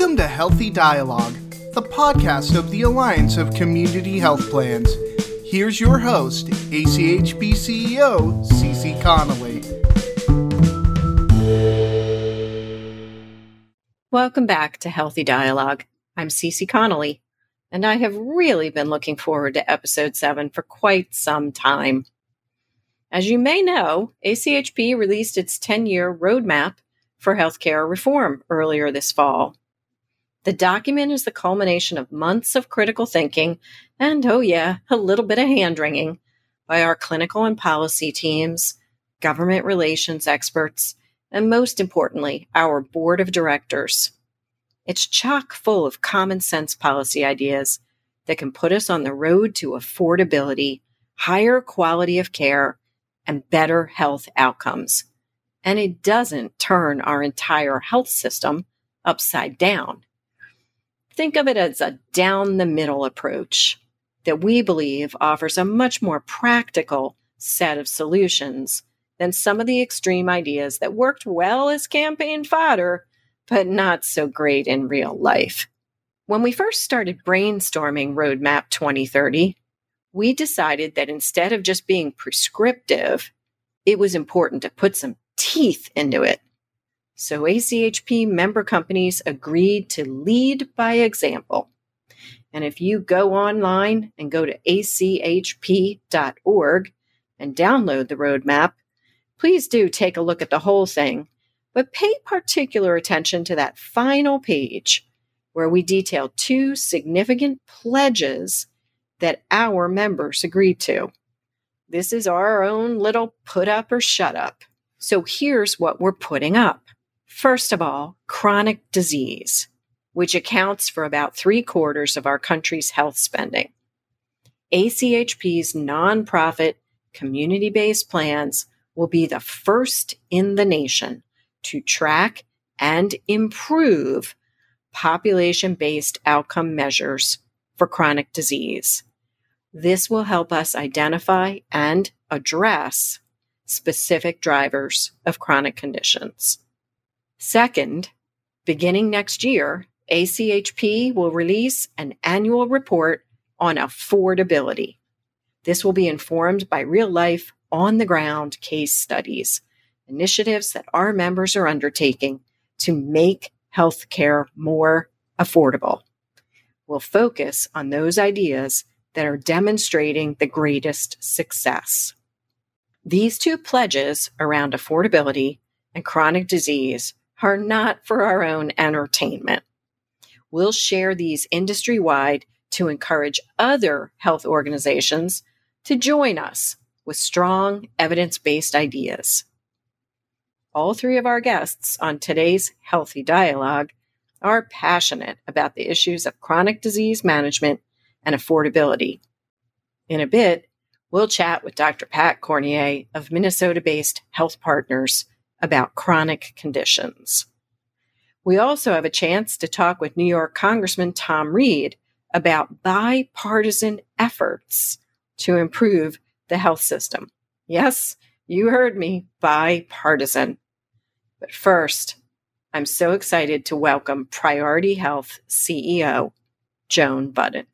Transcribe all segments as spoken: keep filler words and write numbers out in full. Welcome to Healthy Dialogue, the podcast of the Alliance of Community Health Plans. Here's your host, A C H P C E O, Cece Connolly. Welcome back to Healthy Dialogue. I'm Cece Connolly, and I have really been looking forward to episode seven for quite some time. As you may know, A C H P released its ten-year roadmap for healthcare reform earlier this fall. The document is the culmination of months of critical thinking and, oh yeah, a little bit of hand-wringing by our clinical and policy teams, government relations experts, and most importantly, our board of directors. It's chock full of common sense policy ideas that can put us on the road to affordability, higher quality of care, and better health outcomes. And it doesn't turn our entire health system upside down. Think of it as a down-the-middle approach that we believe offers a much more practical set of solutions than some of the extreme ideas that worked well as campaign fodder, but not so great in real life. When we first started brainstorming Roadmap twenty thirty, we decided that instead of just being prescriptive, it was important to put some teeth into it. So A C H P member companies agreed to lead by example. And if you go online and go to A C H P dot org and download the roadmap, please do take a look at the whole thing, but pay particular attention to that final page where we detail two significant pledges that our members agreed to. This is our own little put up or shut up. So here's what we're putting up. First of all, chronic disease, which accounts for about three quarters of our country's health spending. A C H P's nonprofit, community-based plans will be the first in the nation to track and improve population-based outcome measures for chronic disease. This will help us identify and address specific drivers of chronic conditions. Second, beginning next year, A C H P will release an annual report on affordability. This will be informed by real-life, on-the-ground case studies, initiatives that our members are undertaking to make healthcare more affordable. We'll focus on those ideas that are demonstrating the greatest success. These two pledges around affordability and chronic disease are not for our own entertainment. We'll share these industry-wide to encourage other health organizations to join us with strong evidence-based ideas. All three of our guests on today's Healthy Dialogue are passionate about the issues of chronic disease management and affordability. In a bit, we'll chat with Doctor Pat Cornier of Minnesota-based Health Partners about chronic conditions. We also have a chance to talk with New York Congressman Tom Reed about bipartisan efforts to improve the health system. Yes, you heard me, bipartisan. But first, I'm so excited to welcome Priority Health C E O, Joan Budden.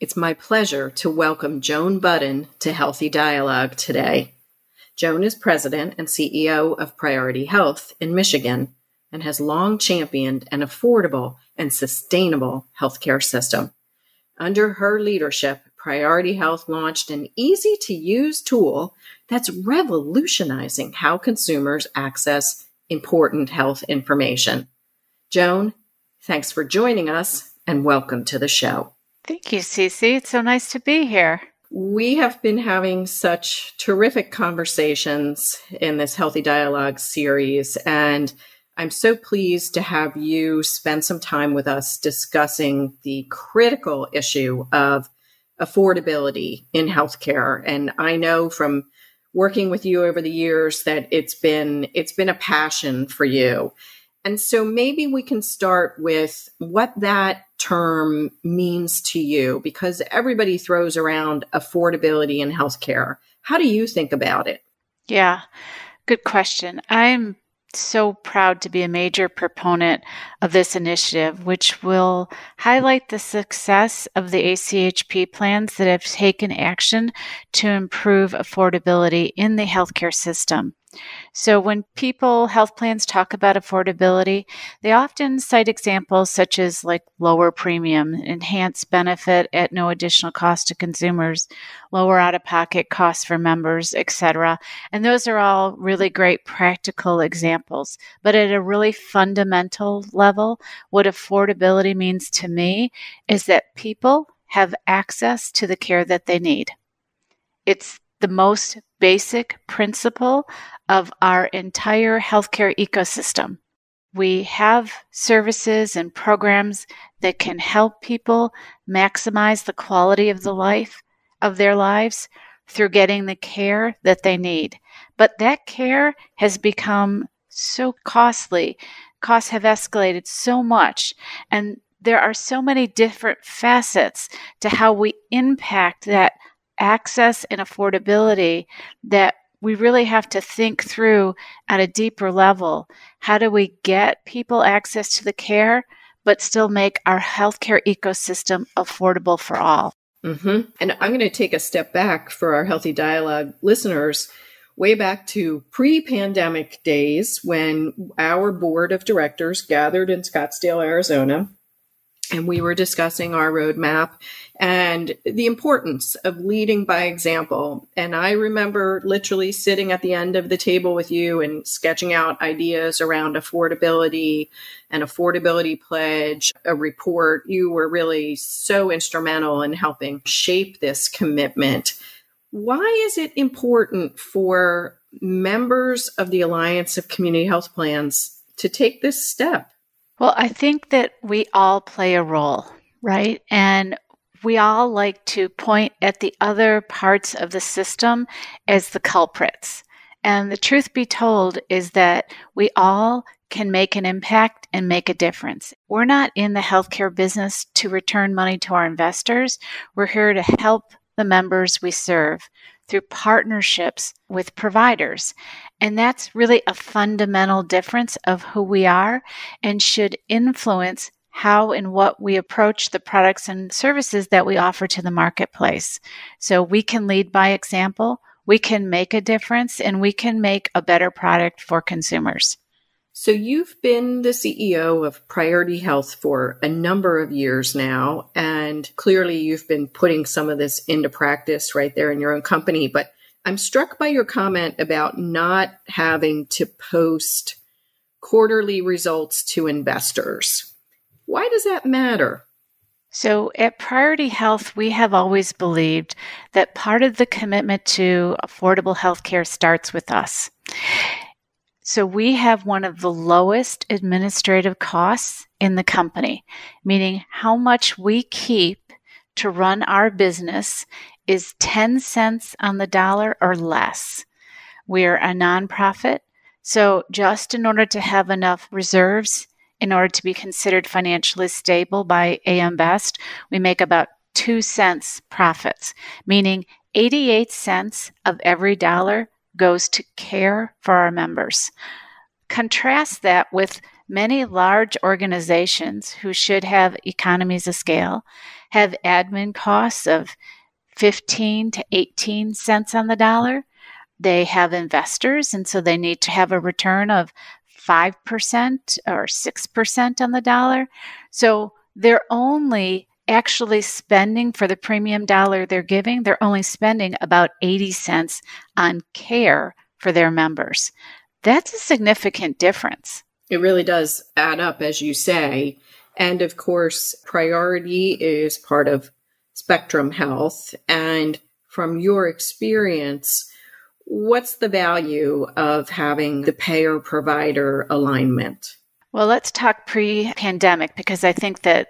It's my pleasure to welcome Joan Budden to Healthy Dialogue today. Joan is president and C E O of Priority Health in Michigan and has long championed an affordable and sustainable healthcare system. Under her leadership, Priority Health launched an easy-to-use tool that's revolutionizing how consumers access important health information. Joan, thanks for joining us and welcome to the show. Thank you, Cece. It's so nice to be here. We have been having such terrific conversations in this Healthy Dialogue series, and I'm so pleased to have you spend some time with us discussing the critical issue of affordability in healthcare. And I know from working with you over the years that it's been it's been a passion for you. And so maybe we can start with what that term means to you, because everybody throws around affordability in healthcare. How do you think about it? Yeah, good question. I'm so proud to be a major proponent of this initiative, which will highlight the success of the A C H P plans that have taken action to improve affordability in the healthcare system. So when people, health plans talk about affordability, they often cite examples such as like lower premium, enhanced benefit at no additional cost to consumers, lower out-of-pocket costs for members, et cetera. And those are all really great practical examples. But at a really fundamental level, what affordability means to me is that people have access to the care that they need. It's the most basic principle of our entire healthcare ecosystem. We have services and programs that can help people maximize the quality of the life of their lives through getting the care that they need. But that care has become so costly. Costs have escalated so much, and there are so many different facets to how we impact that access and affordability that we really have to think through at a deeper level. How do we get people access to the care, but still make our healthcare ecosystem affordable for all? Mm-hmm. And I'm going to take a step back for our Healthy Dialogue listeners, way back to pre-pandemic days when our board of directors gathered in Scottsdale, Arizona, and we were discussing our roadmap and the importance of leading by example. And I remember literally sitting at the end of the table with you and sketching out ideas around affordability, an affordability pledge, a report. You were really so instrumental in helping shape this commitment. Why is it important for members of the Alliance of Community Health Plans to take this step? Well, I think that we all play a role, right? And we all like to point at the other parts of the system as the culprits. And the truth be told is that we all can make an impact and make a difference. We're not in the healthcare business to return money to our investors. We're here to help the members we serve through partnerships with providers. And that's really a fundamental difference of who we are and should influence how and what we approach the products and services that we offer to the marketplace. So we can lead by example, we can make a difference, and we can make a better product for consumers. So you've been the C E O of Priority Health for a number of years now, and clearly you've been putting some of this into practice right there in your own company. But I'm struck by your comment about not having to post quarterly results to investors. Why does that matter? So at Priority Health, we have always believed that part of the commitment to affordable healthcare starts with us. So we have one of the lowest administrative costs in the company, meaning how much we keep to run our business is ten cents on the dollar or less. We are a nonprofit, so just in order to have enough reserves, in order to be considered financially stable by A M Best, we make about two cents profits, meaning eighty-eight cents of every dollar goes to care for our members. Contrast that with many large organizations who should have economies of scale, have admin costs of fifteen to eighteen cents on the dollar. They have investors, and so they need to have a return of five percent or six percent on the dollar. So they're only actually spending for the premium dollar they're giving, they're only spending about eighty cents on care for their members. That's a significant difference. It really does add up, as you say. And of course, Priority is part of Spectrum Health. And from your experience, what's the value of having the payer-provider alignment? Well, let's talk pre-pandemic, because I think that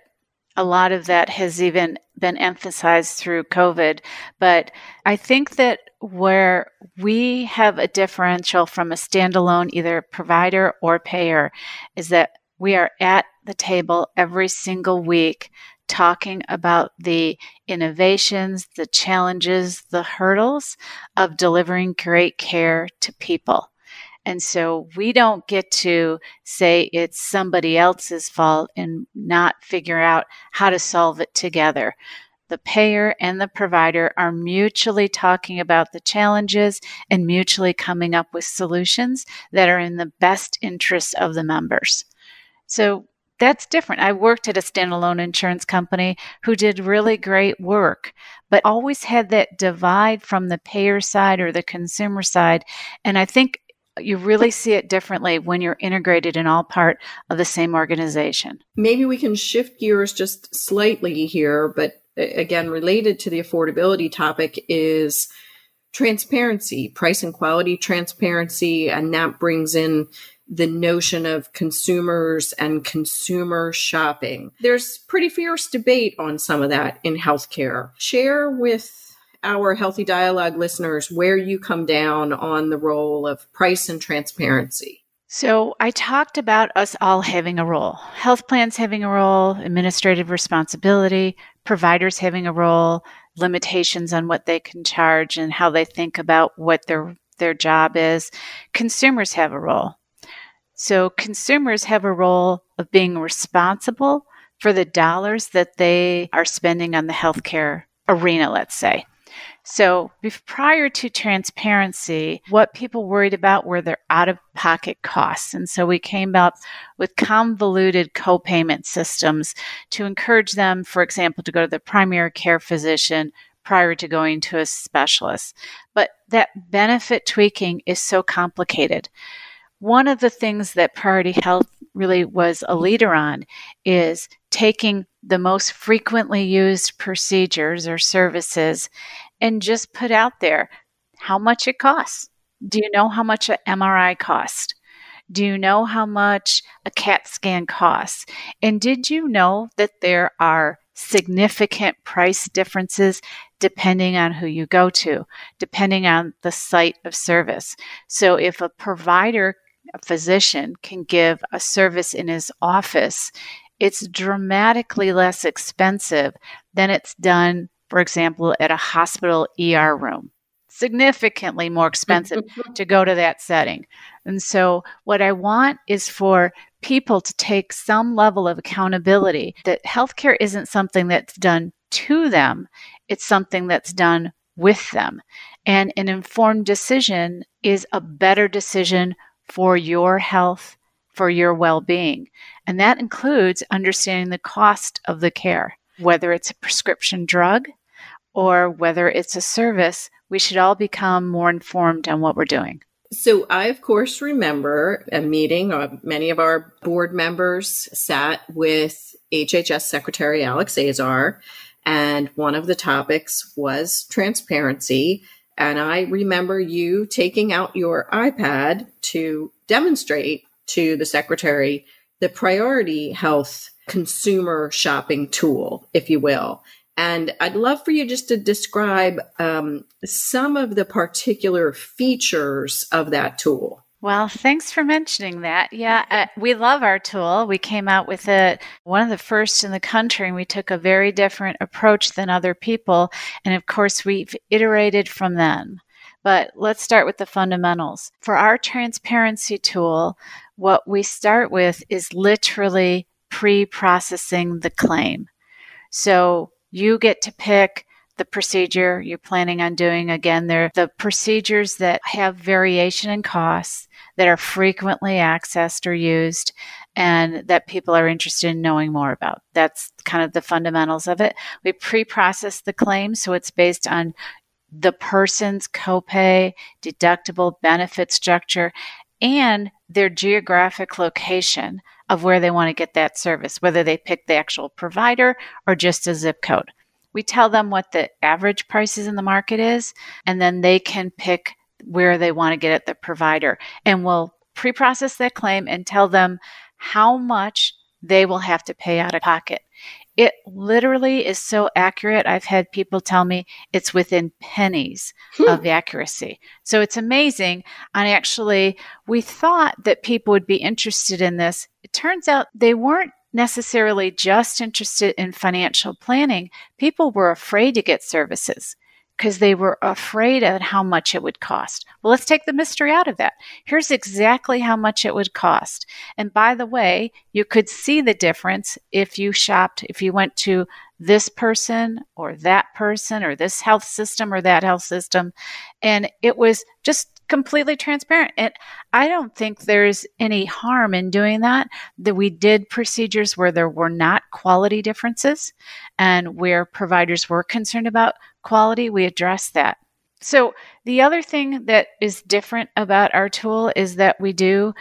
A lot of that has even been emphasized through COVID. But I think that where we have a differential from a standalone either provider or payer is that we are at the table every single week talking about the innovations, the challenges, the hurdles of delivering great care to people. And so we don't get to say it's somebody else's fault and not figure out how to solve it together. The payer and the provider are mutually talking about the challenges and mutually coming up with solutions that are in the best interests of the members. So that's different. I worked at a standalone insurance company who did really great work, but always had that divide from the payer side or the consumer side. And I think you really see it differently when you're integrated in all part of the same organization. Maybe we can shift gears just slightly here, but again, related to the affordability topic is transparency, price and quality transparency, and that brings in the notion of consumers and consumer shopping. There's pretty fierce debate on some of that in healthcare. Share with our Healthy Dialogue listeners where you come down on the role of price and transparency. So I talked about us all having a role, health plans having a role, administrative responsibility, providers having a role, limitations on what they can charge and how they think about what their, their job is. Consumers have a role. So consumers have a role of being responsible for the dollars that they are spending on the healthcare arena, let's say. So prior to transparency, what people worried about were their out-of-pocket costs. And so we came up with convoluted co-payment systems to encourage them, for example, to go to the primary care physician prior to going to a specialist. But that benefit tweaking is so complicated. One of the things that Priority Health really was a leader on is taking the most frequently used procedures or services and just put out there how much it costs. Do you know how much an M R I costs? Do you know how much a CAT scan costs? And did you know that there are significant price differences depending on who you go to, depending on the site of service? So if a provider, a physician can give a service in his office, it's dramatically less expensive than it's done, for example, at a hospital E R room. Significantly more expensive to go to that setting. And so what I want is for people to take some level of accountability that healthcare isn't something that's done to them. It's something that's done with them. And an informed decision is a better decision for your health, for your well-being. And that includes understanding the cost of the care, whether it's a prescription drug or whether it's a service. We should all become more informed on what we're doing. So I, of course, remember a meeting. Uh, many of our board members sat with H H S Secretary Alex Azar, and one of the topics was transparency. And I remember you taking out your iPad to demonstrate to the secretary the Priority Health consumer shopping tool, if you will. And I'd love for you just to describe um, some of the particular features of that tool. Well, thanks for mentioning that. Yeah, uh, we love our tool. We came out with it, one of the first in the country, and we took a very different approach than other people. And of course, we've iterated from then. But let's start with the fundamentals. For our transparency tool, what we start with is literally pre-processing the claim. So you get to pick the procedure you're planning on doing. Again, they're the procedures that have variation in costs, that are frequently accessed or used, and that people are interested in knowing more about. That's kind of the fundamentals of it. We pre-process the claim, so it's based on the person's copay, deductible, benefit structure, and their geographic location of where they want to get that service, whether they pick the actual provider or just a zip code. We tell them what the average prices in the market is, and then they can pick where they want to get at the provider. And we'll pre-process that claim and tell them how much they will have to pay out of pocket. It literally is so accurate. I've had people tell me it's within pennies hmm. of the accuracy. So it's amazing. And actually, we thought that people would be interested in this. It turns out they weren't necessarily just interested in financial planning. People were afraid to get services because they were afraid of how much it would cost. Well, let's take the mystery out of that. Here's exactly how much it would cost. And by the way, you could see the difference if you shopped, if you went to this person or that person or this health system or that health system. And it was just completely transparent. And I don't think there's any harm in doing that, that we did procedures where there were not quality differences and where providers were concerned about quality, we addressed that. So the other thing that is different about our tool is that we do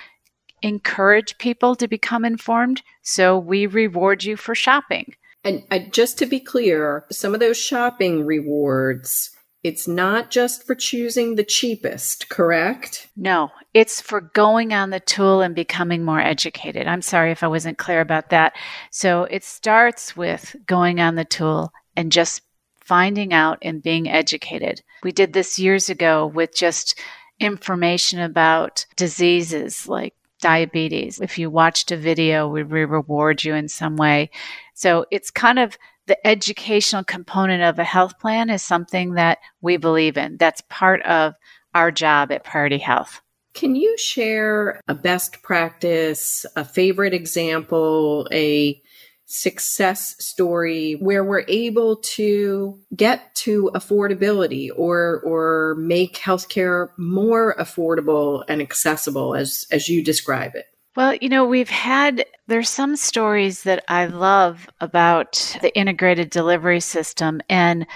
encourage people to become informed. So we reward you for shopping. And uh, just to be clear, some of those shopping rewards, it's not just for choosing the cheapest, correct? No, it's for going on the tool and becoming more educated. I'm sorry if I wasn't clear about that. So it starts with going on the tool and just finding out and being educated. We did this years ago with just information about diseases like diabetes. If you watched a video, we reward you in some way. So it's kind of the educational component of a health plan is something that we believe in. That's part of our job at Priority Health. Can you share a best practice, a favorite example, a success story where we're able to get to affordability or or make healthcare more affordable and accessible as as you describe it? Well, you know, we've had, there's some stories that I love about the integrated delivery system. And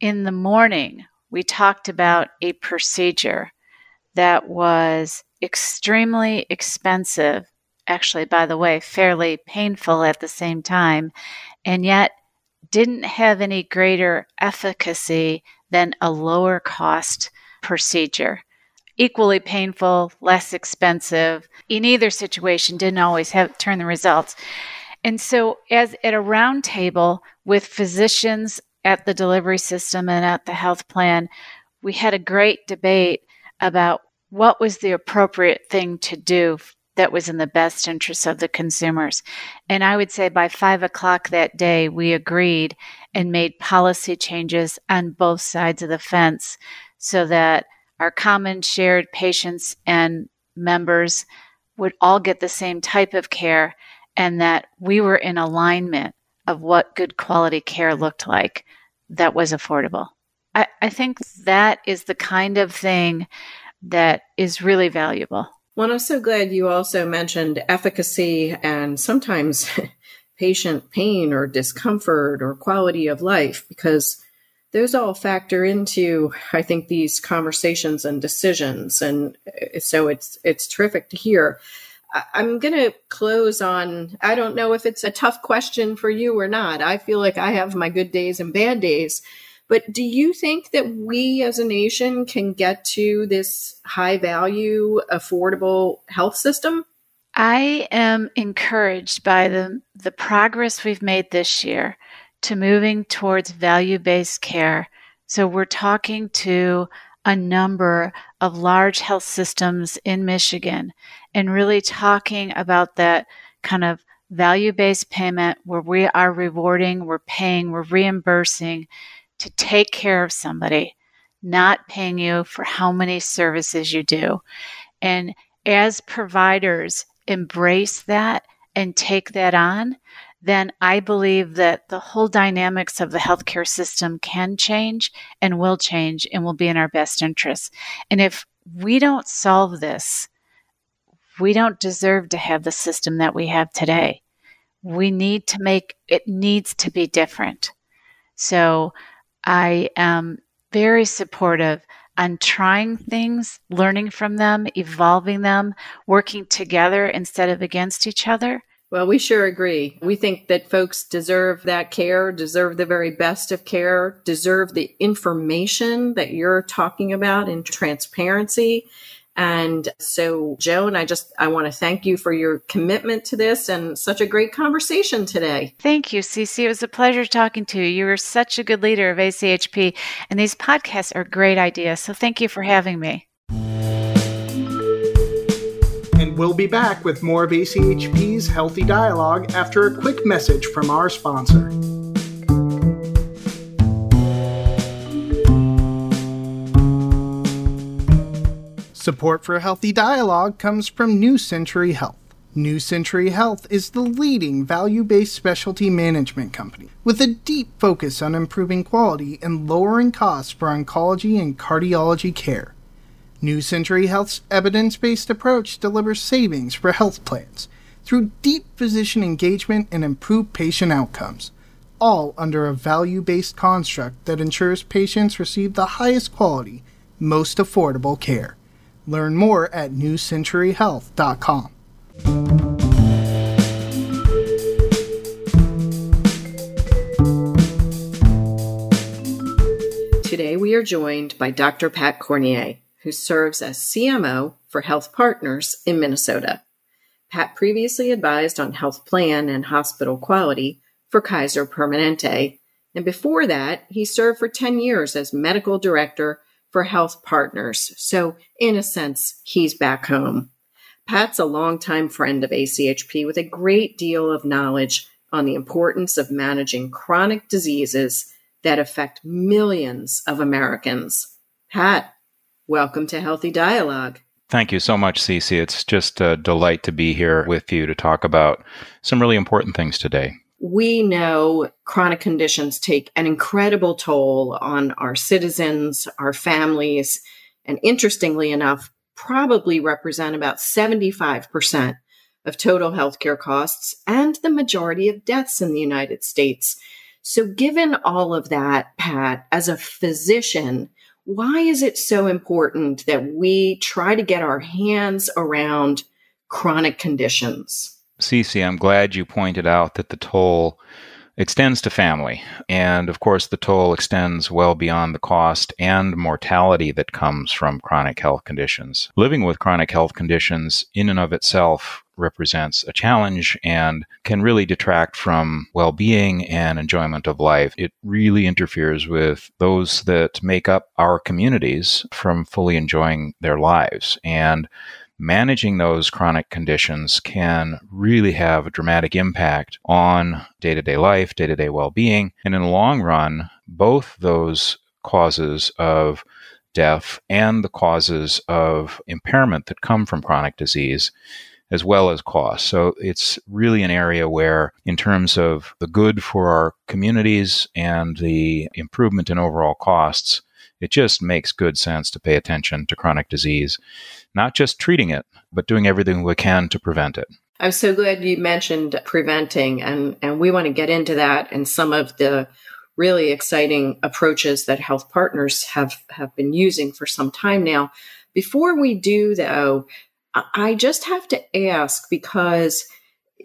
in the morning, we talked about a procedure that was extremely expensive, actually, by the way, fairly painful at the same time, and yet didn't have any greater efficacy than a lower cost procedure. Equally painful, less expensive. In either situation, didn't always have turn the results. And so, as at a round table with physicians at the delivery system and at the health plan, we had a great debate about what was the appropriate thing to do that was in the best interest of the consumers. And I would say by five o'clock that day, we agreed and made policy changes on both sides of the fence so that our common shared patients and members would all get the same type of care, and that we were in alignment of what good quality care looked like that was affordable. I, I think that is the kind of thing that is really valuable. Well, I'm so glad you also mentioned efficacy and sometimes patient pain or discomfort or quality of life, because those all factor into, I think, these conversations and decisions. And so it's it's terrific to hear. I'm going to close on, I don't know if it's a tough question for you or not. I feel like I have my good days and bad days. But do you think that we as a nation can get to this high value, affordable health system? I am encouraged by the, the progress we've made this year to moving towards value-based care. So we're talking to a number of large health systems in Michigan and really talking about that kind of value-based payment where we are rewarding, we're paying, we're reimbursing to take care of somebody, not paying you for how many services you do. And as providers embrace that and take that on, then I believe that the whole dynamics of the healthcare system can change and will change and will be in our best interests. And if we don't solve this, we don't deserve to have the system that we have today. We need to make, it needs to be different. So I am very supportive on trying things, learning from them, evolving them, working together instead of against each other. Well, we sure agree. We think that folks deserve that care, deserve the very best of care, deserve the information that you're talking about in transparency, And so, Joan, I just, I want to thank you for your commitment to this and such a great conversation today. Thank you, Cece. It was a pleasure talking to you. You were such a good leader of A C H P, and these podcasts are great ideas. So thank you for having me. And we'll be back with more of A C H P's Healthy Dialogue after a quick message from our sponsor. Support for Healthy Dialogue comes from New Century Health. New Century Health is the leading value-based specialty management company with a deep focus on improving quality and lowering costs for oncology and cardiology care. New Century Health's evidence-based approach delivers savings for health plans through deep physician engagement and improved patient outcomes, all under a value-based construct that ensures patients receive the highest quality, most affordable care. Learn more at new century health dot com. Today we are joined by Doctor Pat Cornier, who serves as C M O for Health Partners in Minnesota. Pat previously advised on health plan and hospital quality for Kaiser Permanente, and before that, he served for ten years as medical director for Health Partners, so in a sense, he's back home. Pat's a longtime friend of A C H P with a great deal of knowledge on the importance of managing chronic diseases that affect millions of Americans. Pat, welcome to Healthy Dialogue. Thank you so much, Cece. It's just a delight to be here with you to talk about some really important things today. We know chronic conditions take an incredible toll on our citizens, our families, and interestingly enough, probably represent about seventy-five percent of total healthcare costs and the majority of deaths in the United States. So given all of that, Pat, as a physician, why is it so important that we try to get our hands around chronic conditions? Cece, I'm glad you pointed out that the toll extends to family. And of course, the toll extends well beyond the cost and mortality that comes from chronic health conditions. Living with chronic health conditions in and of itself represents a challenge and can really detract from well-being and enjoyment of life. It really interferes with those that make up our communities from fully enjoying their lives. And managing those chronic conditions can really have a dramatic impact on day-to-day life, day-to-day well-being, and in the long run, both those causes of death and the causes of impairment that come from chronic disease, as well as cost. So it's really an area where, in terms of the good for our communities and the improvement in overall costs, it just makes good sense to pay attention to chronic disease, not just treating it, but doing everything we can to prevent it. I'm so glad you mentioned preventing, and, and we want to get into that and some of the really exciting approaches that Health Partners have, have been using for some time now. Before we do, though, I just have to ask, because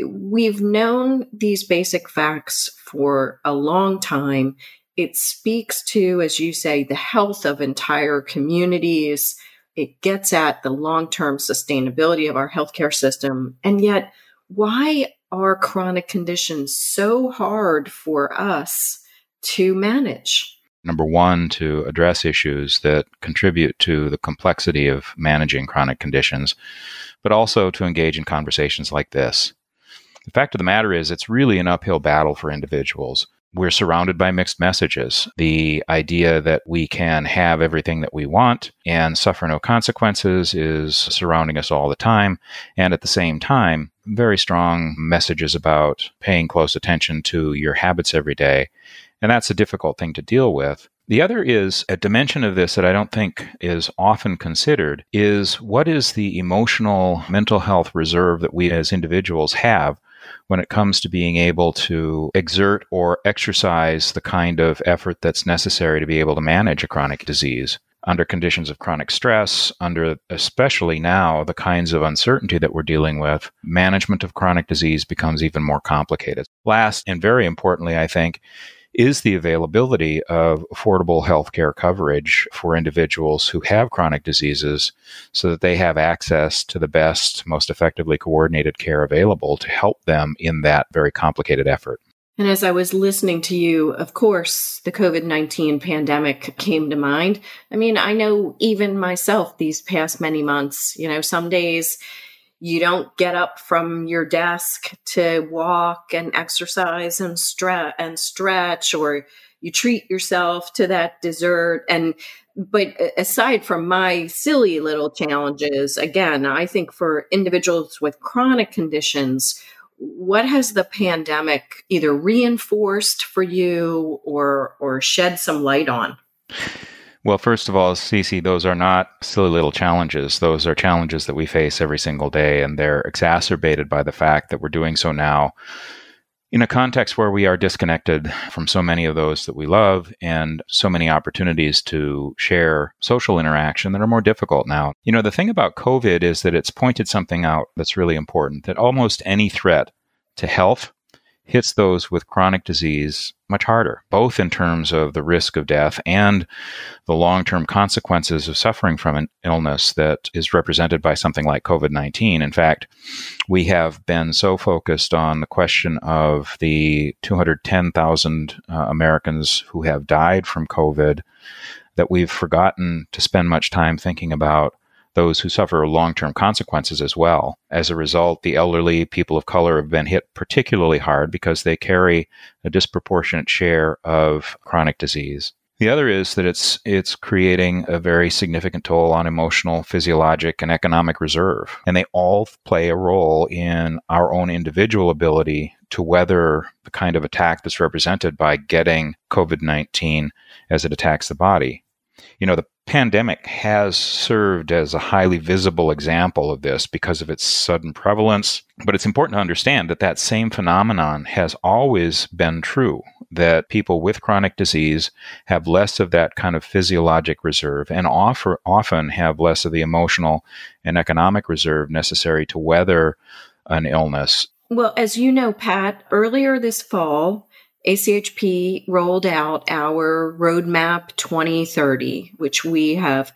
we've known these basic facts for a long time. It speaks to, as you say, the health of entire communities. It gets at the long-term sustainability of our healthcare system. And yet, why are chronic conditions so hard for us to manage? Number one, to address issues that contribute to the complexity of managing chronic conditions, but also to engage in conversations like this. The fact of the matter is, it's really an uphill battle for individuals. We're surrounded by mixed messages. The idea that we can have everything that we want and suffer no consequences is surrounding us all the time. And at the same time, very strong messages about paying close attention to your habits every day. And that's a difficult thing to deal with. The other is a dimension of this that I don't think is often considered is what is the emotional mental health reserve that we as individuals have when it comes to being able to exert or exercise the kind of effort that's necessary to be able to manage a chronic disease. Under conditions of chronic stress, under especially now the kinds of uncertainty that we're dealing with, management of chronic disease becomes even more complicated. Last, and very importantly, I think, is the availability of affordable healthcare coverage for individuals who have chronic diseases so that they have access to the best, most effectively coordinated care available to help them in that very complicated effort. And as I was listening to you, of course, the COVID nineteen pandemic came to mind. I mean, I know even myself these past many months, you know, some days you don't get up from your desk to walk and exercise and stre- and stretch, or you treat yourself to that dessert. And but aside from my silly little challenges, again, I think for individuals with chronic conditions, what has the pandemic either reinforced for you or or shed some light on? Well, first of all, Cece, those are not silly little challenges. Those are challenges that we face every single day, and they're exacerbated by the fact that we're doing so now in a context where we are disconnected from so many of those that we love and so many opportunities to share social interaction that are more difficult now. You know, the thing about COVID is that it's pointed something out that's really important, that almost any threat to health hits those with chronic disease much harder, both in terms of the risk of death and the long-term consequences of suffering from an illness that is represented by something like COVID nineteen. In fact, we have been so focused on the question of the two hundred ten thousand uh, Americans who have died from COVID that we've forgotten to spend much time thinking about those who suffer long-term consequences as well. As a result, the elderly, people of color have been hit particularly hard because they carry a disproportionate share of chronic disease. The other is that it's it's creating a very significant toll on emotional, physiologic, and economic reserve. And they all play a role in our own individual ability to weather the kind of attack that's represented by getting COVID nineteen as it attacks the body. You know, the pandemic has served as a highly visible example of this because of its sudden prevalence. But it's important to understand that that same phenomenon has always been true, that people with chronic disease have less of that kind of physiologic reserve and offer, often have less of the emotional and economic reserve necessary to weather an illness. Well, as you know, Pat, earlier this fall, A C H P rolled out our Roadmap twenty thirty, which we have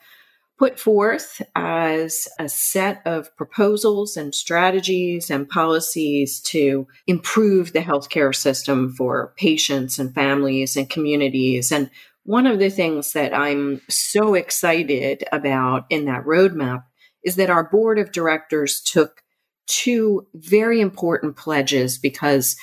put forth as a set of proposals and strategies and policies to improve the healthcare system for patients and families and communities. And one of the things that I'm so excited about in that roadmap is that our board of directors took two very important pledges because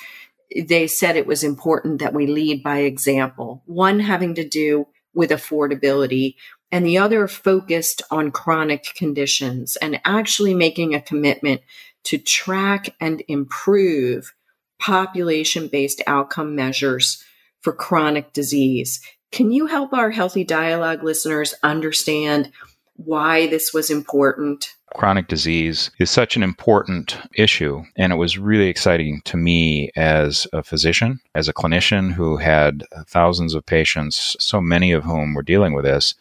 they said it was important that we lead by example, one having to do with affordability and the other focused on chronic conditions and actually making a commitment to track and improve population-based outcome measures for chronic disease. Can you help our Healthy Dialogue listeners understand why this was important? Chronic disease is such an important issue, and it was really exciting to me as a physician, as a clinician who had thousands of patients, so many of whom were dealing with this,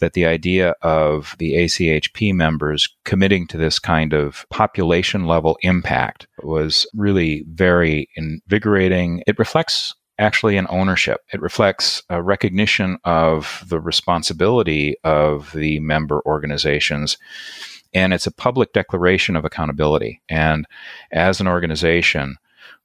that the idea of the A C H P members committing to this kind of population-level impact was really very invigorating. It reflects actually an ownership. It reflects a recognition of the responsibility of the member organizations, and it's a public declaration of accountability. And as an organization,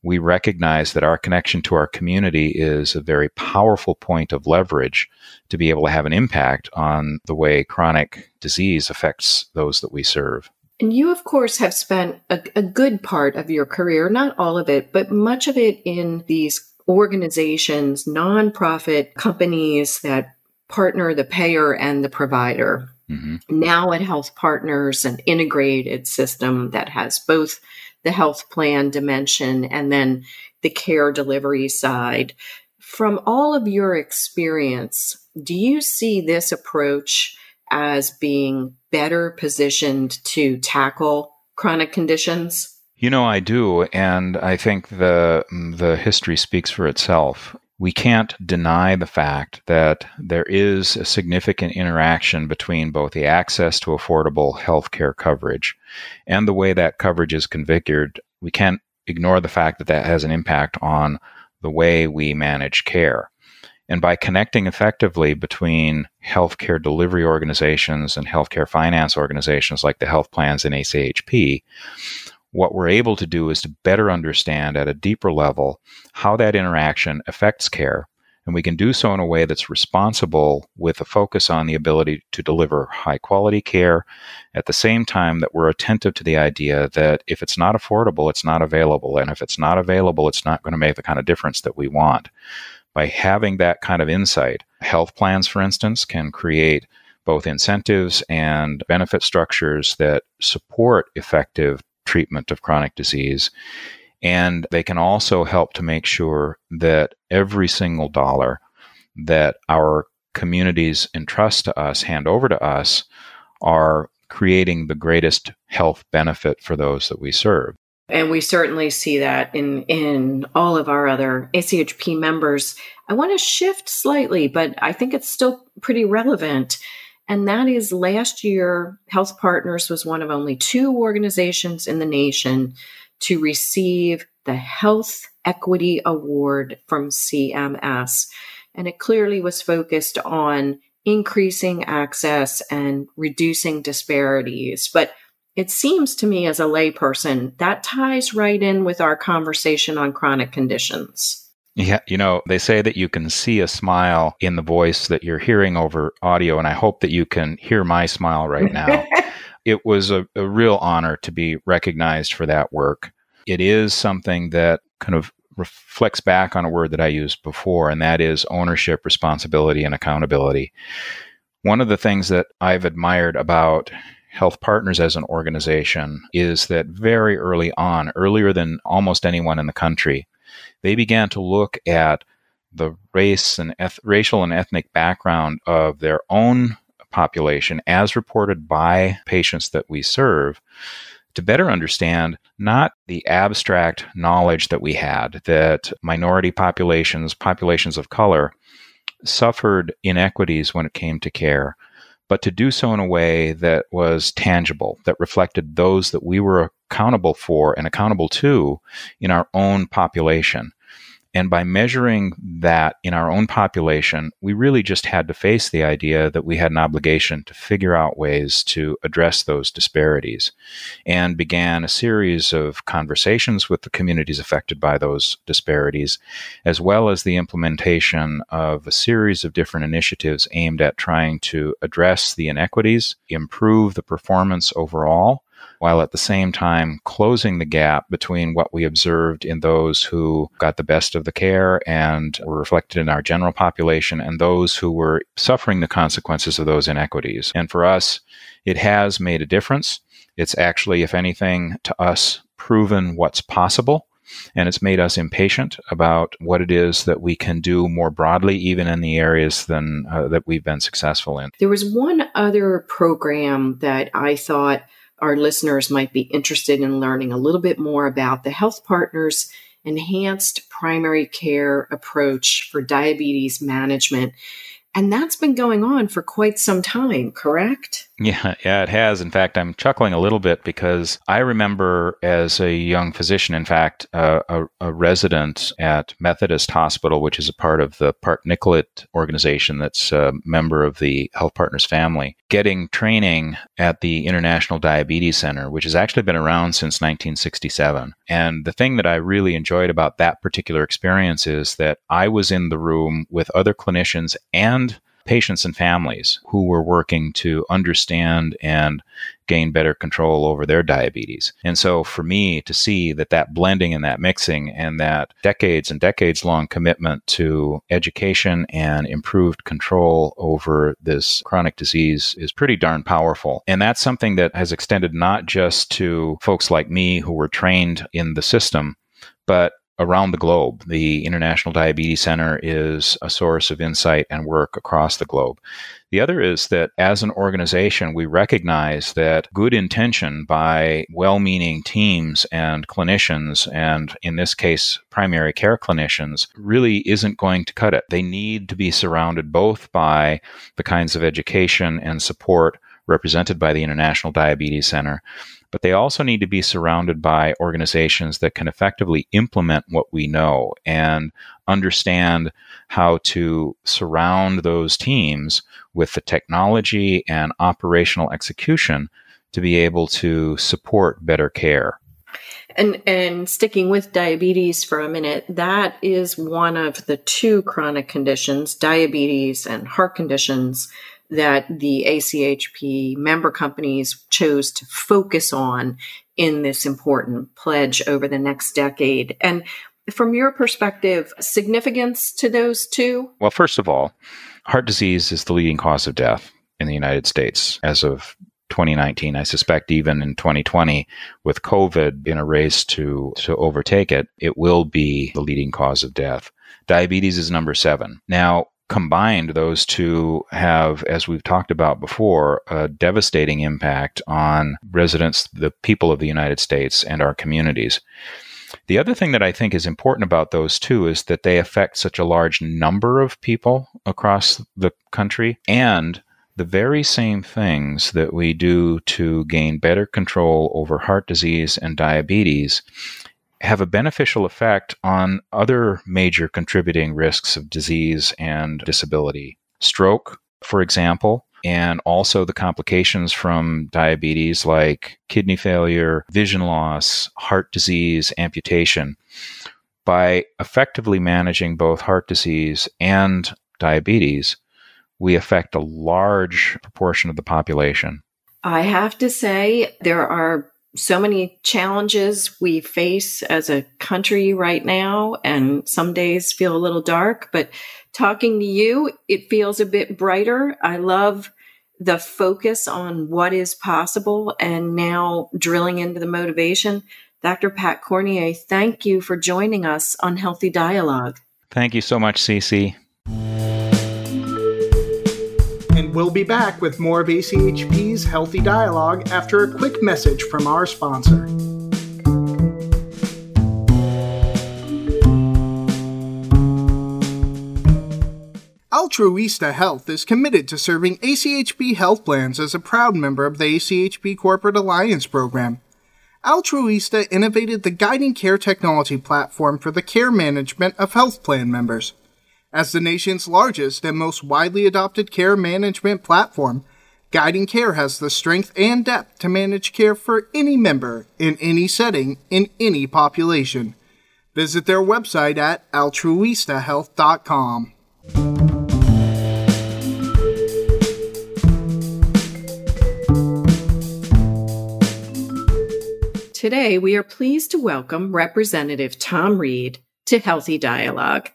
we recognize that our connection to our community is a very powerful point of leverage to be able to have an impact on the way chronic disease affects those that we serve. And you, of course, have spent a, a good part of your career, not all of it, but much of it in these organizations, nonprofit companies that partner the payer and the provider. Mm-hmm. Now at Health Partners, an integrated system that has both the health plan dimension and then the care delivery side. From all of your experience, do you see this approach as being better positioned to tackle chronic conditions? You know, I do, and I think the the history speaks for itself. We can't deny the fact that there is a significant interaction between both the access to affordable healthcare coverage and the way that coverage is configured. We can't ignore the fact that that has an impact on the way we manage care. And by connecting effectively between healthcare delivery organizations and healthcare finance organizations like the health plans and A C H P, what we're able to do is to better understand at a deeper level how that interaction affects care. And we can do so in a way that's responsible with a focus on the ability to deliver high quality care at the same time that we're attentive to the idea that if it's not affordable, it's not available. And if it's not available, it's not going to make the kind of difference that we want. By having that kind of insight, health plans, for instance, can create both incentives and benefit structures that support effective treatment of chronic disease. And they can also help to make sure that every single dollar that our communities entrust to us, hand over to us, are creating the greatest health benefit for those that we serve. And we certainly see that in, in all of our other A C H P members. I want to shift slightly, but I think it's still pretty relevant. And that is, last year, Health Partners was one of only two organizations in the nation to receive the Health Equity Award from C M S. And it clearly was focused on increasing access and reducing disparities. But it seems to me, as a layperson, that ties right in with our conversation on chronic conditions. Yeah, you know, they say that you can see a smile in the voice that you're hearing over audio, and I hope that you can hear my smile right now. It was a, a real honor to be recognized for that work. It is something that kind of reflects back on a word that I used before, and that is ownership, responsibility, and accountability. One of the things that I've admired about Health Partners as an organization is that very early on, earlier than almost anyone in the country, they began to look at the race and eth- racial and ethnic background of their own population as reported by patients that we serve to better understand not the abstract knowledge that we had that minority populations, populations of color, suffered inequities when it came to care, but to do so in a way that was tangible, that reflected those that we were accountable for and accountable to in our own population. And by measuring that in our own population, we really just had to face the idea that we had an obligation to figure out ways to address those disparities, and began a series of conversations with the communities affected by those disparities, as well as the implementation of a series of different initiatives aimed at trying to address the inequities, improve the performance overall, while at the same time closing the gap between what we observed in those who got the best of the care and were reflected in our general population and those who were suffering the consequences of those inequities. And for us, it has made a difference. It's actually, if anything, to us, proven what's possible. And it's made us impatient about what it is that we can do more broadly, even in the areas than uh, that we've been successful in. There was one other program that I thought our listeners might be interested in learning a little bit more about: the Health Partners Enhanced Primary Care Approach for Diabetes Management. And that's been going on for quite some time, correct? Yeah, yeah, it has. In fact, I'm chuckling a little bit because I remember as a young physician, in fact, uh, a, a resident at Methodist Hospital, which is a part of the Park Nicollet organization that's a member of the Health Partners family, getting training at the International Diabetes Center, which has actually been around since nineteen sixty-seven. And the thing that I really enjoyed about that particular experience is that I was in the room with other clinicians and patients and families who were working to understand and gain better control over their diabetes. And so for me to see that that blending and that mixing and that decades and decades long commitment to education and improved control over this chronic disease is pretty darn powerful. And that's something that has extended not just to folks like me who were trained in the system, but around the globe. The International Diabetes Center is a source of insight and work across the globe. The other is that as an organization, we recognize that good intention by well-meaning teams and clinicians, and in this case, primary care clinicians, really isn't going to cut it. They need to be surrounded both by the kinds of education and support represented by the International Diabetes Center, but they also need to be surrounded by organizations that can effectively implement what we know and understand how to surround those teams with the technology and operational execution to be able to support better care. And and sticking with diabetes for a minute, that is one of the two chronic conditions, diabetes and heart conditions, that the A C H P member companies chose to focus on in this important pledge over the next decade. And from your perspective, significance to those two? Well, first of all, heart disease is the leading cause of death in the United States as of twenty nineteen. I suspect even in twenty twenty, with COVID in a race to, to overtake it, it will be the leading cause of death. Diabetes is number seven. Now, combined, those two have, as we've talked about before, a devastating impact on residents, the people of the United States, and our communities. The other thing that I think is important about those two is that they affect such a large number of people across the country, and the very same things that we do to gain better control over heart disease and diabetes have a beneficial effect on other major contributing risks of disease and disability. Stroke, for example, and also the complications from diabetes like kidney failure, vision loss, heart disease, amputation. By effectively managing both heart disease and diabetes, we affect a large proportion of the population. I have to say, there are so many challenges we face as a country right now, and some days feel a little dark, but talking to you, it feels a bit brighter. I love the focus on what is possible and now drilling into the motivation. Doctor Pat Cornier, thank you for joining us on Healthy Dialogue. Thank you so much, Cece. We'll be back with more of A C H P's Healthy Dialogue after a quick message from our sponsor. Altruista Health is committed to serving A C H P health plans as a proud member of the A C H P Corporate Alliance Program. Altruista innovated the Guiding Care technology platform for the care management of health plan members. As the nation's largest and most widely adopted care management platform, Guiding Care has the strength and depth to manage care for any member, in any setting, in any population. Visit their website at altruista health dot com. Today, we are pleased to welcome Representative Tom Reed to Healthy Dialogue.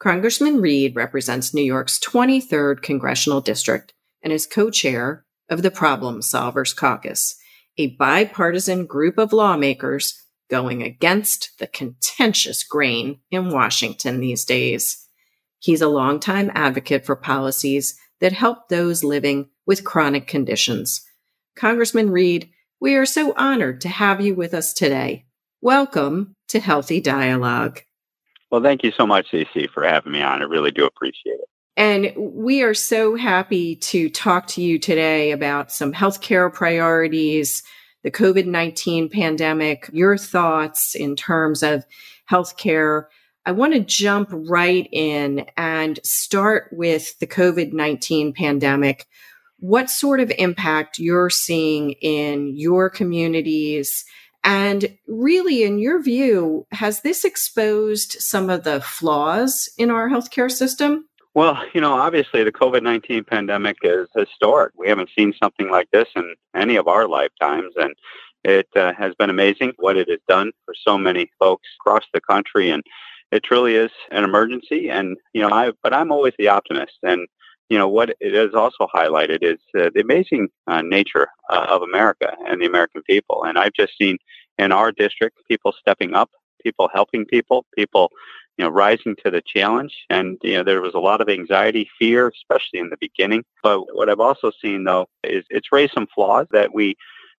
Congressman Reed represents New York's twenty-third Congressional District and is co-chair of the Problem Solvers Caucus, a bipartisan group of lawmakers going against the contentious grain in Washington these days. He's a longtime advocate for policies that help those living with chronic conditions. Congressman Reed, we are so honored to have you with us today. Welcome to Healthy Dialogue. Well, thank you so much, Cece, for having me on. I really do appreciate it. And we are so happy to talk to you today about some healthcare priorities, the covid nineteen pandemic, your thoughts in terms of healthcare. I want to jump right in and start with the covid nineteen pandemic. What sort of impact you're seeing in your communities? And really, in your view, has this exposed some of the flaws in our healthcare system? Well, you know, obviously the covid nineteen pandemic is historic. We haven't seen something like this in any of our lifetimes. And it uh, has been amazing what it has done for so many folks across the country. And it truly is an emergency. And, you know, I but I'm always the optimist. And, you know, what it has also highlighted is uh, the amazing uh, nature uh, of America and the American people. And I've just seen in our district people stepping up, people helping people, people, you know, rising to the challenge. And, you know, there was a lot of anxiety, fear, especially in the beginning. But what I've also seen, though, is it's raised some flaws that we,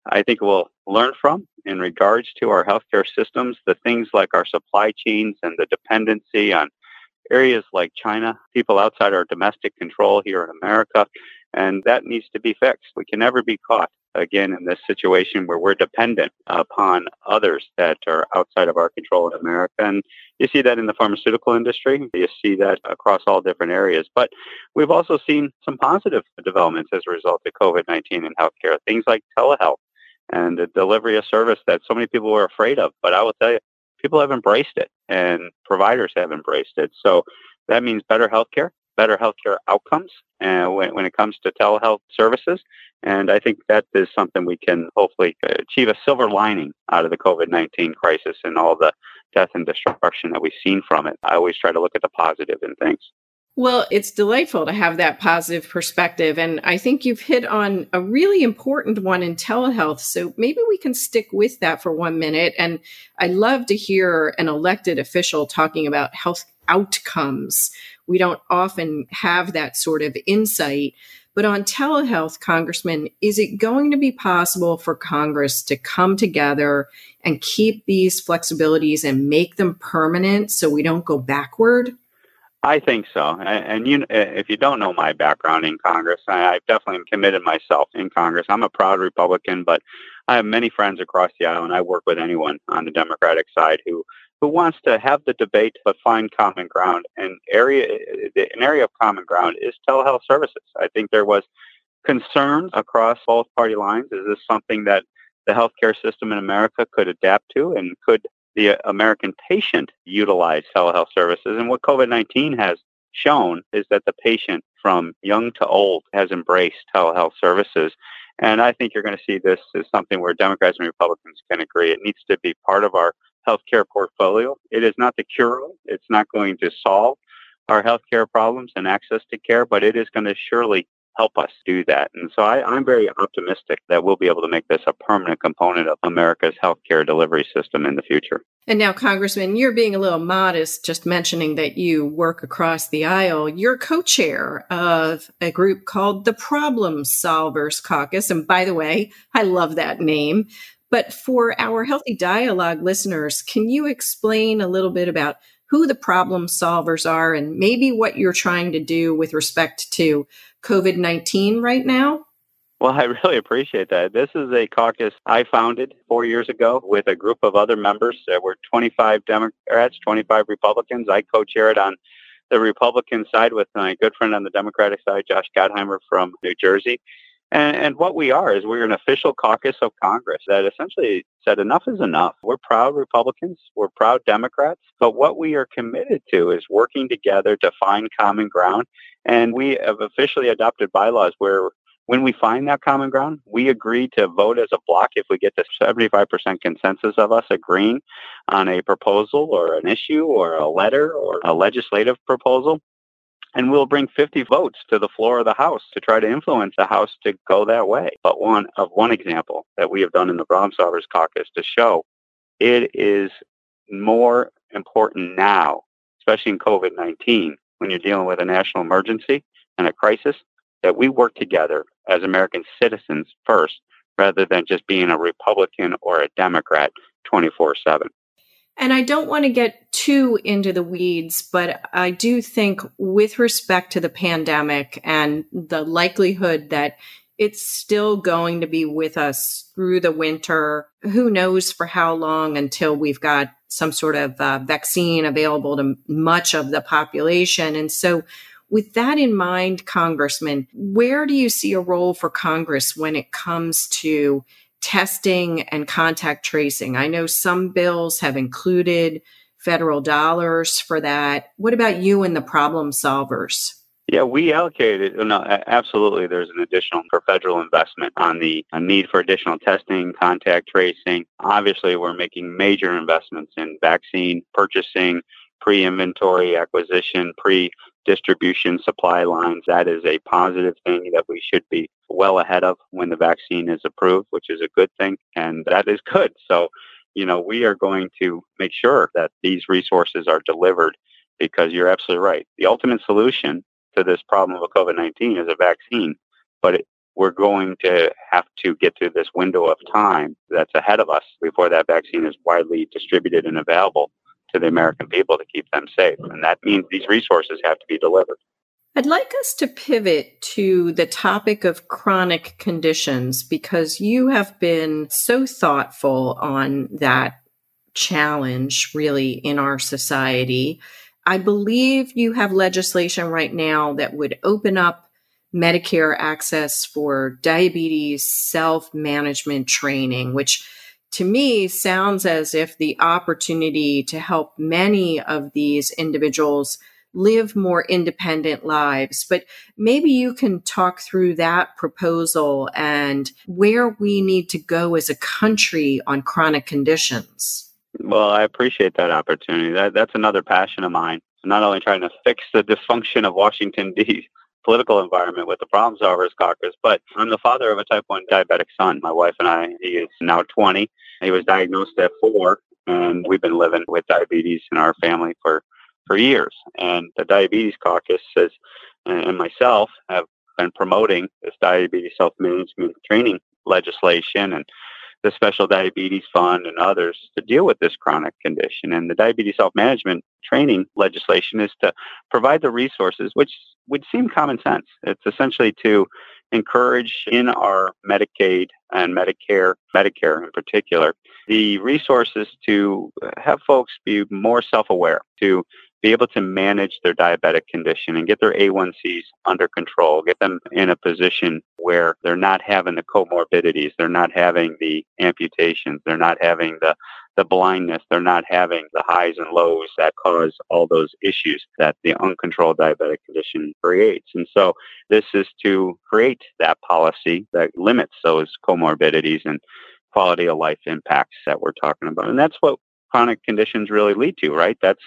I think, will learn from in regards to our healthcare systems, the things like our supply chains and the dependency on areas like China, people outside our domestic control here in America, and that needs to be fixed. We can never be caught again, in this situation where we're dependent upon others that are outside of our control in America. And you see that in the pharmaceutical industry. You see that across all different areas. But we've also seen some positive developments as a result of COVID nineteen in healthcare, things like telehealth and the delivery of service that so many people were afraid of. But I will tell you, people have embraced it, and providers have embraced it. So that means better healthcare, better healthcare outcomes uh, when, when it comes to telehealth services. And I think that is something we can hopefully achieve a silver lining out of the COVID nineteen crisis and all the death and destruction that we've seen from it. I always try to look at the positive in things. Well, it's delightful to have that positive perspective. And I think you've hit on a really important one in telehealth. So maybe we can stick with that for one minute. And I love to hear an elected official talking about health outcomes. We don't often have that sort of insight. But on telehealth, Congressman, is it going to be possible for Congress to come together and keep these flexibilities and make them permanent so we don't go backward? I think so. And you, if you don't know my background in Congress, I definitely am committed myself in Congress. I'm a proud Republican, but I have many friends across the aisle, and I work with anyone on the Democratic side who, who wants to have the debate but find common ground. And area, an area of common ground is telehealth services. I think there was concerns across both party lines. Is this something that the healthcare system in America could adapt to, and could the American patient utilize telehealth services? And what COVID nineteen has shown is that the patient, from young to old, has embraced telehealth services. And I think you're going to see this as something where Democrats and Republicans can agree. It needs to be part of our healthcare portfolio. It is not the cure-all. It's not going to solve our healthcare problems and access to care, but it is going to surely help us do that. And so I, I'm very optimistic that we'll be able to make this a permanent component of America's healthcare delivery system in the future. And now, Congressman, you're being a little modest, just mentioning that you work across the aisle. You're co-chair of a group called the Problem Solvers Caucus. And by the way, I love that name. But for our Healthy Dialogue listeners, can you explain a little bit about who the problem solvers are and maybe what you're trying to do with respect to COVID nineteen right now? Well, I really appreciate that. This is a caucus I founded four years ago with a group of other members. There were twenty-five Democrats, twenty-five Republicans. I co-chair it on the Republican side with my good friend on the Democratic side, Josh Gottheimer from New Jersey. And, and what we are is we're an official caucus of Congress that essentially said enough is enough. We're proud Republicans. We're proud Democrats. But what we are committed to is working together to find common ground. And we have officially adopted bylaws where when we find that common ground, we agree to vote as a block if we get to seventy-five percent consensus of us agreeing on a proposal or an issue or a letter or a legislative proposal. And we'll bring fifty votes to the floor of the House to try to influence the House to go that way. But one of one example that we have done in the Problem Solvers Caucus to show it is more important now, especially in COVID nineteen, when you're dealing with a national emergency and a crisis, that we work together as American citizens first, rather than just being a Republican or a Democrat twenty-four seven. And I don't want to get too into the weeds, but I do think with respect to the pandemic and the likelihood that it's still going to be with us through the winter, who knows for how long until we've got some sort of uh, vaccine available to much of the population. And so with that in mind, Congressman, where do you see a role for Congress when it comes to testing and contact tracing? I know some bills have included federal dollars for that. What about you and the problem solvers? Yeah, we allocated, no, absolutely, there's an additional for federal investment on the need for additional testing, contact tracing. Obviously, we're making major investments in vaccine purchasing, pre-inventory acquisition, pre-distribution supply lines. That is a positive thing that we should be well ahead of when the vaccine is approved, which is a good thing. And that is good. So, you know, we are going to make sure that these resources are delivered, because you're absolutely right. The ultimate solution to this problem of COVID nineteen is a vaccine, but it, we're going to have to get through this window of time that's ahead of us before that vaccine is widely distributed and available to the American people to keep them safe. And that means these resources have to be delivered. I'd like us to pivot to the topic of chronic conditions, because you have been so thoughtful on that challenge really in our society. I believe you have legislation right now that would open up Medicare access for diabetes self-management training, which to me sounds as if the opportunity to help many of these individuals live more independent lives. But maybe you can talk through that proposal and where we need to go as a country on chronic conditions. Well, I appreciate that opportunity. That, that's another passion of mine. Not only trying to fix the dysfunction of Washington, D C political environment with the Problem Solvers Caucus, but I'm the father of a type one diabetic son. My wife and I, he is now twenty. He was diagnosed at four, and we've been living with diabetes in our family for, for years. And the Diabetes Caucus is, and myself have been promoting this diabetes self-management training legislation and the Special Diabetes Fund and others to deal with this chronic condition. And the diabetes self-management training legislation is to provide the resources, which would seem common sense. It's essentially to encourage in our Medicaid and Medicare, Medicare in particular, the resources to have folks be more self-aware, to be able to manage their diabetic condition and get their A one C's under control, get them in a position where they're not having the comorbidities, they're not having the amputations, they're not having the, the blindness, they're not having the highs and lows that cause all those issues that the uncontrolled diabetic condition creates. And so this is to create that policy that limits those comorbidities and quality of life impacts that we're talking about. And that's what chronic conditions really lead to, right? That's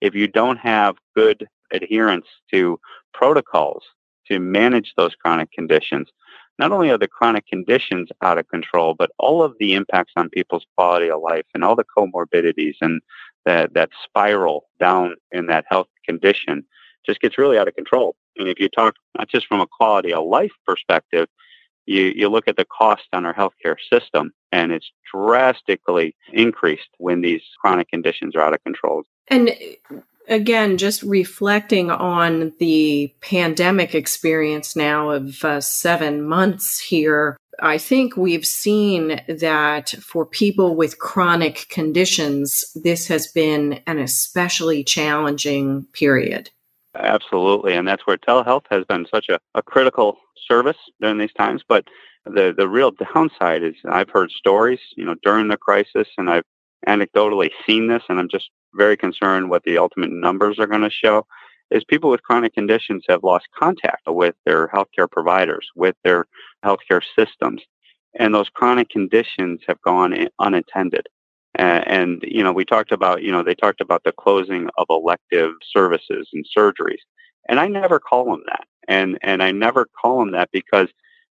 if you don't have good adherence to protocols to manage those chronic conditions, not only are the chronic conditions out of control, but all of the impacts on people's quality of life and all the comorbidities and that, that spiral down in that health condition just gets really out of control. And if you talk not just from a quality of life perspective, You, you look at the cost on our healthcare system, and it's drastically increased when these chronic conditions are out of control. And again, just reflecting on the pandemic experience now of uh, seven months here, I think we've seen that for people with chronic conditions, this has been an especially challenging period. Absolutely. And that's where telehealth has been such a, a critical service during these times. But the, the real downside is I've heard stories, you know, during the crisis, and I've anecdotally seen this, and I'm just very concerned what the ultimate numbers are going to show, is people with chronic conditions have lost contact with their healthcare providers, with their healthcare systems. And those chronic conditions have gone unattended. And, you know, we talked about, you know, they talked about the closing of elective services and surgeries. And I never call them that. And and I never call them that because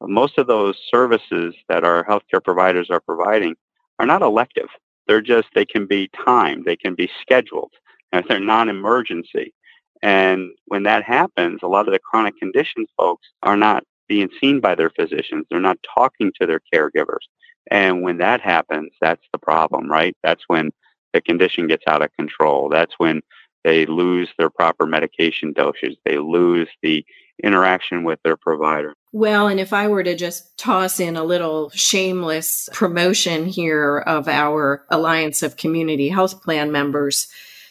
most of those services that our healthcare providers are providing are not elective. They're just, they can be timed. They can be scheduled. And they're non-emergency. And when that happens, a lot of the chronic condition folks are not being seen by their physicians. They're not talking to their caregivers. And when that happens, that's the problem, right? That's when the condition gets out of control. That's when they lose their proper medication doses. They lose the interaction with their provider. Well, and if I were to just toss in a little shameless promotion here of our Alliance of Community Health Plan members,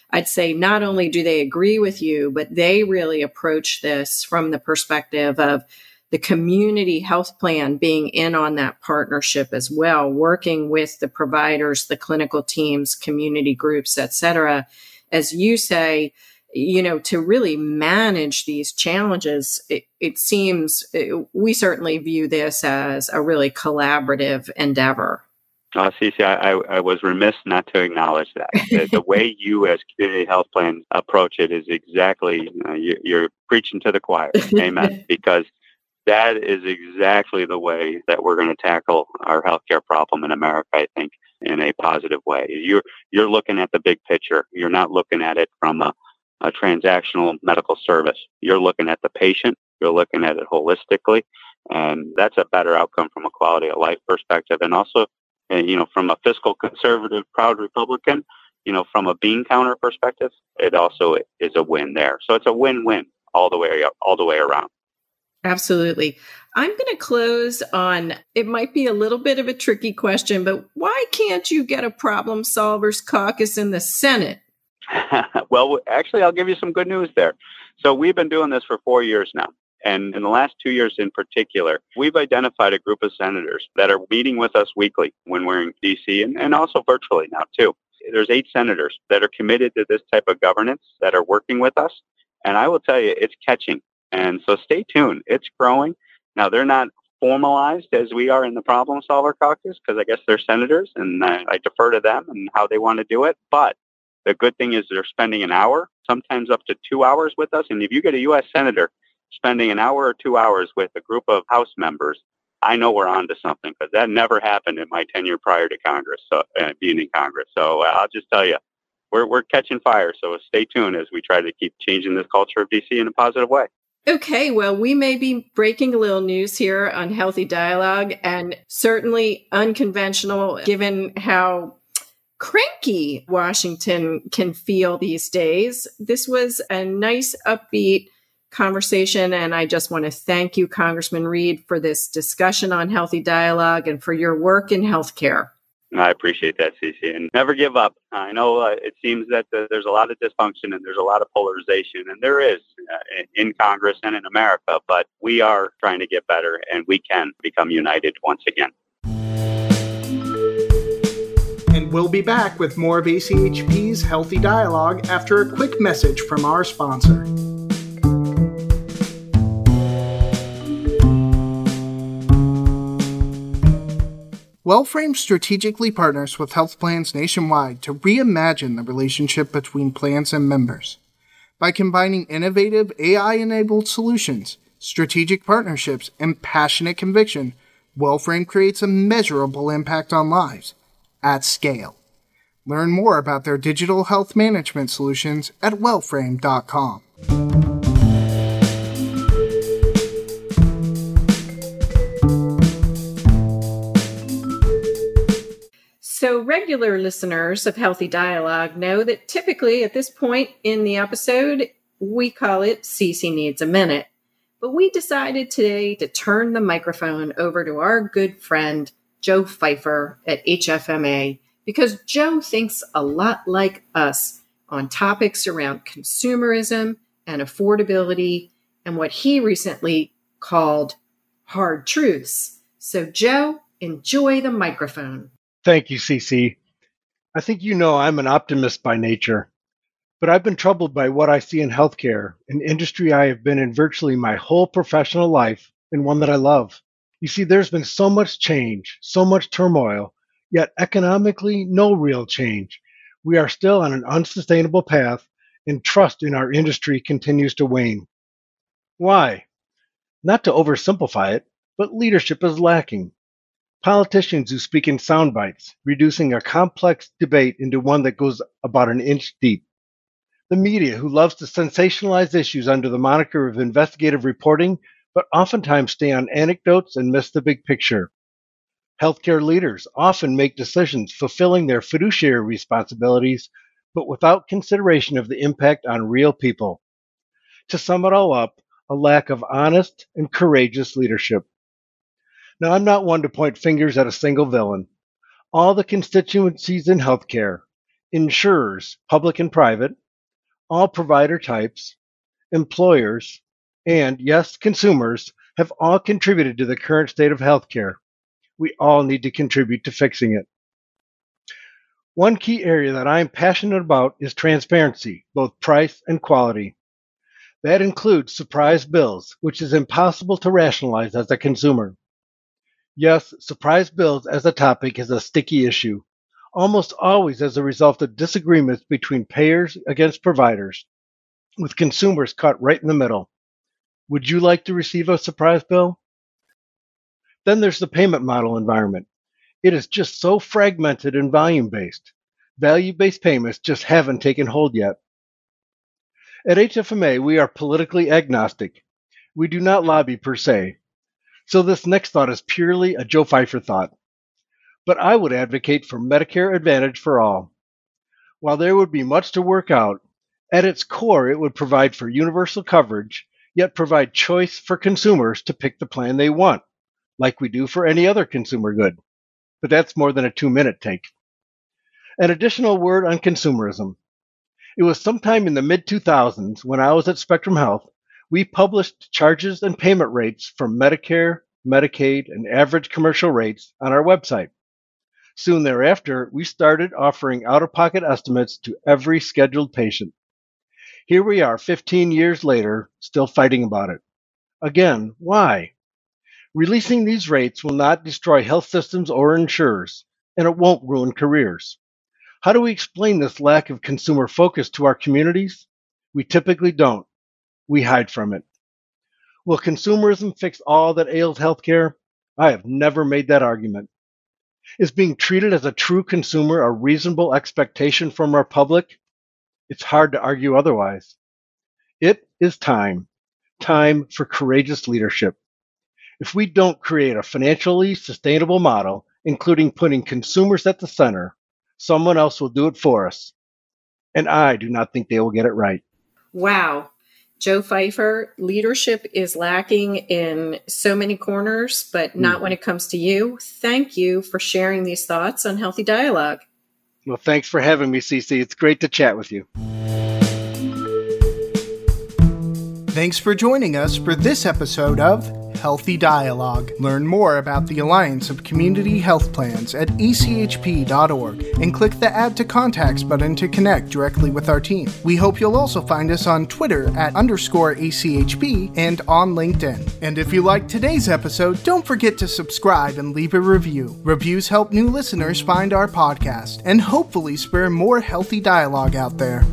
I'd say not only do they agree with you, but they really approach this from the perspective of the community health plan being in on that partnership as well, working with the providers, the clinical teams, community groups, et cetera, as you say, you know, to really manage these challenges. It, it seems it, we certainly view this as a really collaborative endeavor. Uh, Cece, I, I was remiss not to acknowledge that. The, the way you as community health plans approach it is exactly, you know, you, you're preaching to the choir. Amen. Because that is exactly the way that we're going to tackle our healthcare problem in America, I think, in a positive way. You're you're looking at the big picture. You're not looking at it from a, a transactional medical service. You're looking at the patient. You're looking at it holistically. And that's a better outcome from a quality of life perspective. And also, you know, from a fiscal conservative, proud Republican, you know, from a bean counter perspective, it also is a win there. So it's a win-win all the way up, all the way around. Absolutely. I'm going to close on, it might be a little bit of a tricky question, but why can't you get a Problem Solvers Caucus in the Senate? Well, actually, I'll give you some good news there. So we've been doing this for four years now. And in the last two years in particular, we've identified a group of senators that are meeting with us weekly when we're in D C and, and also virtually now, too. There's eight senators that are committed to this type of governance that are working with us. And I will tell you, it's catching. And so stay tuned. It's growing. Now, they're not formalized as we are in the Problem Solver Caucus because I guess they're senators and I, I defer to them and how they want to do it. But the good thing is they're spending an hour, sometimes up to two hours with us. And if you get a U S senator spending an hour or two hours with a group of House members, I know we're on to something because that never happened in my tenure prior to Congress, so, uh, being in Congress. So uh, I'll just tell you, we're, we're catching fire. So stay tuned as we try to keep changing this culture of D C in a positive way. Okay, well, we may be breaking a little news here on Healthy Dialogue, and certainly unconventional given how cranky Washington can feel these days. This was a nice, upbeat conversation, and I just want to thank you, Congressman Reed, for this discussion on Healthy Dialogue and for your work in healthcare. I appreciate that, Cece, and never give up. I know uh, it seems that uh, there's a lot of dysfunction and there's a lot of polarization, and there is uh, in Congress and in America, but we are trying to get better, and we can become united once again. And we'll be back with more of A C H P's Healthy Dialogue after a quick message from our sponsor. Wellframe strategically partners with health plans nationwide to reimagine the relationship between plans and members. By combining innovative A I-enabled solutions, strategic partnerships, and passionate conviction, Wellframe creates a measurable impact on lives at scale. Learn more about their digital health management solutions at wellframe dot com. So regular listeners of Healthy Dialogue know that typically at this point in the episode, we call it Cece Needs a Minute. But we decided today to turn the microphone over to our good friend, Joe Pfeiffer at H F M A, because Joe thinks a lot like us on topics around consumerism and affordability and what he recently called hard truths. So Joe, enjoy the microphone. Thank you, Cece. I think you know I'm an optimist by nature, but I've been troubled by what I see in healthcare, an industry I have been in virtually my whole professional life and one that I love. You see, there's been so much change, so much turmoil, yet economically, no real change. We are still on an unsustainable path, and trust in our industry continues to wane. Why? Not to oversimplify it, but leadership is lacking. Politicians who speak in sound bites, reducing a complex debate into one that goes about an inch deep. The media, who loves to sensationalize issues under the moniker of investigative reporting, but oftentimes stay on anecdotes and miss the big picture. Healthcare leaders often make decisions fulfilling their fiduciary responsibilities, but without consideration of the impact on real people. To sum it all up, a lack of honest and courageous leadership. Now, I'm not one to point fingers at a single villain. All the constituencies in healthcare, insurers, public and private, all provider types, employers, and, yes, consumers, have all contributed to the current state of healthcare. We all need to contribute to fixing it. One key area that I am passionate about is transparency, both price and quality. That includes surprise bills, which is impossible to rationalize as a consumer. Yes, surprise bills as a topic is a sticky issue, almost always as a result of disagreements between payers against providers, with consumers caught right in the middle. Would you like to receive a surprise bill? Then there's the payment model environment. It is just so fragmented and volume-based. Value-based payments just haven't taken hold yet. At H F M A, we are politically agnostic. We do not lobby per se. So this next thought is purely a Joe Pfeiffer thought. But I would advocate for Medicare Advantage for all. While there would be much to work out, At its core, it would provide for universal coverage, yet provide choice for consumers to pick the plan they want, like we do for any other consumer good. But that's more than a two-minute take. An additional word on consumerism. It was sometime in the mid two thousands, when I was at Spectrum Health, we published charges and payment rates from Medicare, Medicaid, and average commercial rates on our website. Soon thereafter, we started offering out-of-pocket estimates to every scheduled patient. Here we are fifteen years later, still fighting about it. Again, why? Releasing these rates will not destroy health systems or insurers, and it won't ruin careers. How do we explain this lack of consumer focus to our communities? We typically don't. We hide from it. Will consumerism fix all that ails healthcare? I have never made that argument. Is being treated as a true consumer a reasonable expectation from our public? It's hard to argue otherwise. It is time. Time for courageous leadership. If we don't create a financially sustainable model, including putting consumers at the center, someone else will do it for us, and I do not think they will get it right. Wow. Joe Pfeiffer, leadership is lacking in so many corners, but not mm-hmm. when it comes to you. Thank you for sharing these thoughts on Healthy Dialogue. Well, thanks for having me, Cece. It's great to chat with you. Thanks for joining us for this episode of Healthy Dialogue. Learn more about the Alliance of Community Health Plans at A C H P dot org and click the Add to Contacts button to connect directly with our team. We hope you'll also find us on Twitter at underscore A C H P and on LinkedIn. And if you liked today's episode, don't forget to subscribe and leave a review. Reviews help new listeners find our podcast and hopefully spur more healthy dialogue out there.